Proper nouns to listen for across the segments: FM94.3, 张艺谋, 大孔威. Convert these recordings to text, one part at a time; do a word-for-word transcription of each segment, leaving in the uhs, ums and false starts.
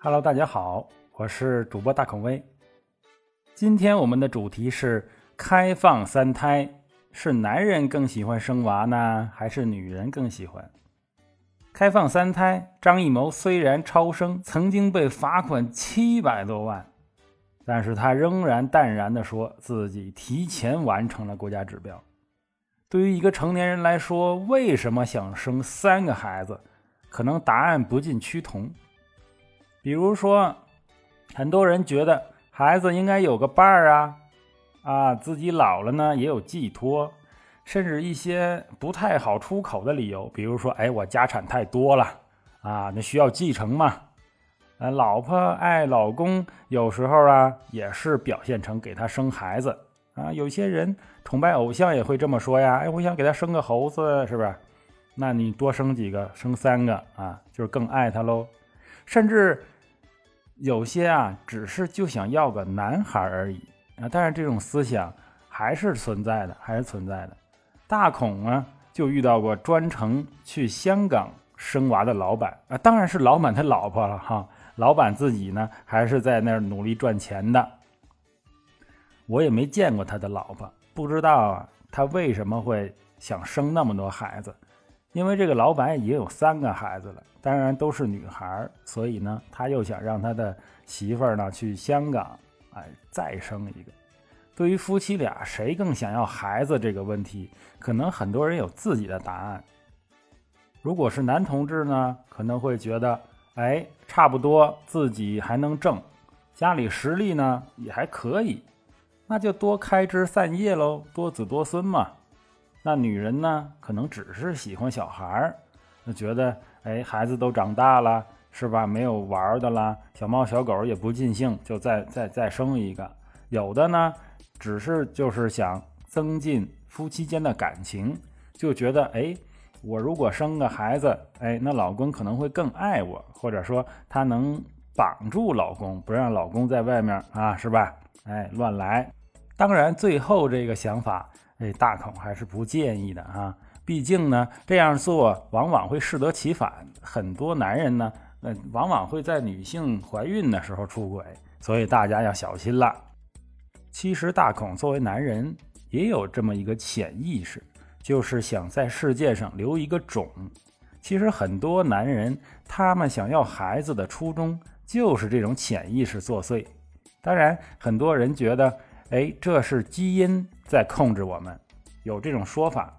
Hello， 大家好，我是主播大孔威。今天我们的主题是开放三胎，是男人更喜欢生娃呢，还是女人更喜欢？开放三胎，张艺谋虽然超生，曾经被罚款七百多万，但是他仍然淡然地说自己提前完成了国家指标。对于一个成年人来说，为什么想生三个孩子，可能答案不尽趋同。比如说，很多人觉得孩子应该有个伴儿啊，啊，自己老了呢也有寄托，甚至一些不太好出口的理由，比如说，哎，我家产太多了啊，那需要继承嘛。呃，老婆爱老公，有时候啊也是表现成给他生孩子啊。有些人崇拜偶像也会这么说呀，哎，我想给他生个猴子，是不是？那你多生几个，生三个啊，就是更爱他喽。甚至有些啊，只是就想要个男孩而已啊。但是这种思想还是存在的，还是存在的。大孔呢，就遇到过专程去香港生娃的老板啊，当然是老板他老婆了哈。老板自己呢，还是在那儿努力赚钱的。我也没见过他的老婆，不知道啊，他为什么会想生那么多孩子？因为这个老板已经有三个孩子了，当然都是女孩，所以呢，他又想让他的媳妇儿呢去香港，哎，再生一个。对于夫妻俩谁更想要孩子这个问题，可能很多人有自己的答案。如果是男同志呢，可能会觉得，哎，差不多自己还能挣，家里实力呢也还可以，那就多开枝散叶喽，多子多孙嘛。那女人呢，可能只是喜欢小孩，就觉得，哎，孩子都长大了，是吧？没有玩的啦，小猫小狗也不尽兴，就再再再生一个。有的呢，只是就是想增进夫妻间的感情，就觉得，哎，我如果生个孩子，哎，那老公可能会更爱我，或者说他能绑住老公，不让老公在外面啊，是吧？哎，乱来。当然，最后这个想法，哎，大孔还是不建议的啊。毕竟呢，这样做往往会适得其反。很多男人呢，呃，往往会在女性怀孕的时候出轨，所以大家要小心了。其实，大孔作为男人也有这么一个潜意识，就是想在世界上留一个种。其实，很多男人他们想要孩子的初衷就是这种潜意识作祟。当然，很多人觉得，哎，这是基因在控制我们，有这种说法。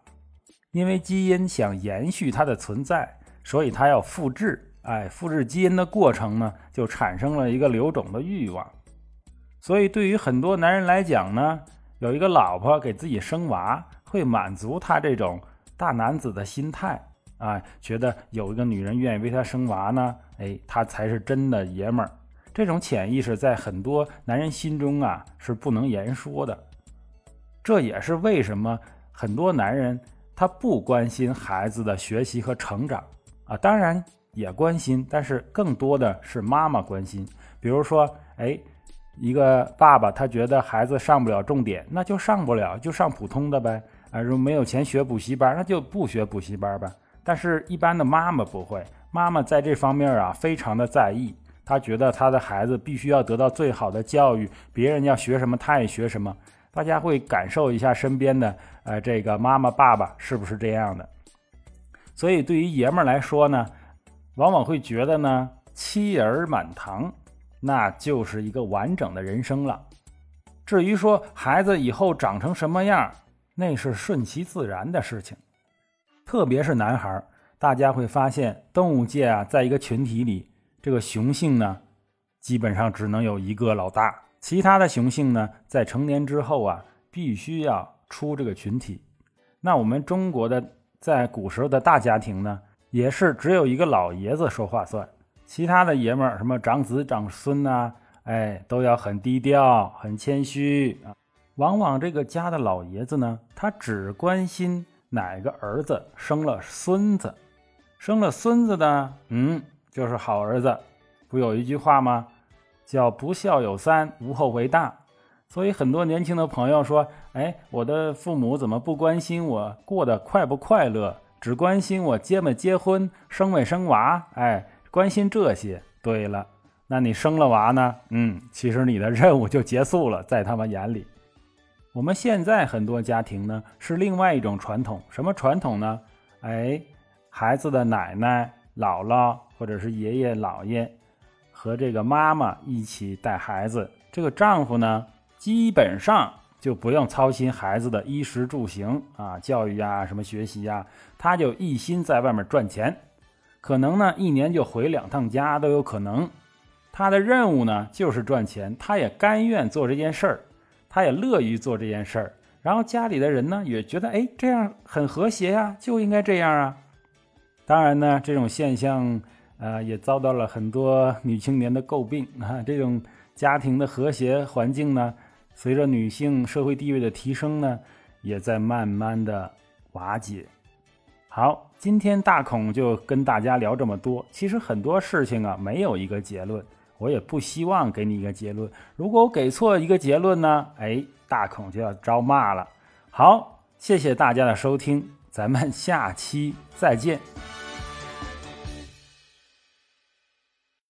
因为基因想延续它的存在，所以它要复制。哎，复制基因的过程呢，就产生了一个留种的欲望。所以对于很多男人来讲呢，有一个老婆给自己生娃，会满足他这种大男子的心态啊，觉得有一个女人愿意为他生娃呢，哎，他才是真的爷们儿。这种潜意识在很多男人心中啊，是不能言说的。这也是为什么很多男人他不关心孩子的学习和成长啊，当然也关心，但是更多的是妈妈关心。比如说，哎，一个爸爸他觉得孩子上不了重点，那就上不了，就上普通的呗。啊，如果没有钱学补习班，那就不学补习班吧。但是一般的妈妈不会，妈妈在这方面啊非常的在意。她觉得她的孩子必须要得到最好的教育，别人要学什么她也学什么。大家会感受一下身边的呃这个妈妈爸爸是不是这样的。所以对于爷们儿来说呢，往往会觉得呢，妻儿满堂那就是一个完整的人生了。至于说孩子以后长成什么样，那是顺其自然的事情。特别是男孩，大家会发现动物界啊，在一个群体里，这个雄性呢基本上只能有一个老大。其他的雄性呢，在成年之后啊，必须要出这个群体。那我们中国的在古时候的大家庭呢，也是只有一个老爷子说话算，其他的爷们儿什么长子长孙啊，哎，都要很低调，很谦虚。往往这个家的老爷子呢，他只关心哪个儿子生了孙子，生了孙子呢，嗯，就是好儿子。不有一句话吗？叫不孝有三，无后为大。所以很多年轻的朋友说，哎，我的父母怎么不关心我过得快不快乐，只关心我结没结婚，生没生娃，哎，关心这些。对了，那你生了娃呢？嗯，其实你的任务就结束了，在他们眼里。我们现在很多家庭呢，是另外一种传统。什么传统呢？哎，孩子的奶奶、姥姥或者是爷爷、姥爷和这个妈妈一起带孩子，这个丈夫呢，基本上就不用操心孩子的衣食住行啊、教育啊、什么学习啊，他就一心在外面赚钱，可能呢一年就回两趟家都有可能。他的任务呢就是赚钱，他也甘愿做这件事儿，他也乐于做这件事儿。然后家里的人呢也觉得，哎，这样很和谐呀、啊，就应该这样啊。当然呢，这种现象，呃，也遭到了很多女青年的诟病啊。这种家庭的和谐环境呢，随着女性社会地位的提升呢，也在慢慢的瓦解。好，今天大孔就跟大家聊这么多。其实很多事情啊，没有一个结论。我也不希望给你一个结论，如果我给错一个结论呢，哎，大孔就要招骂了。好，谢谢大家的收听，咱们下期再见。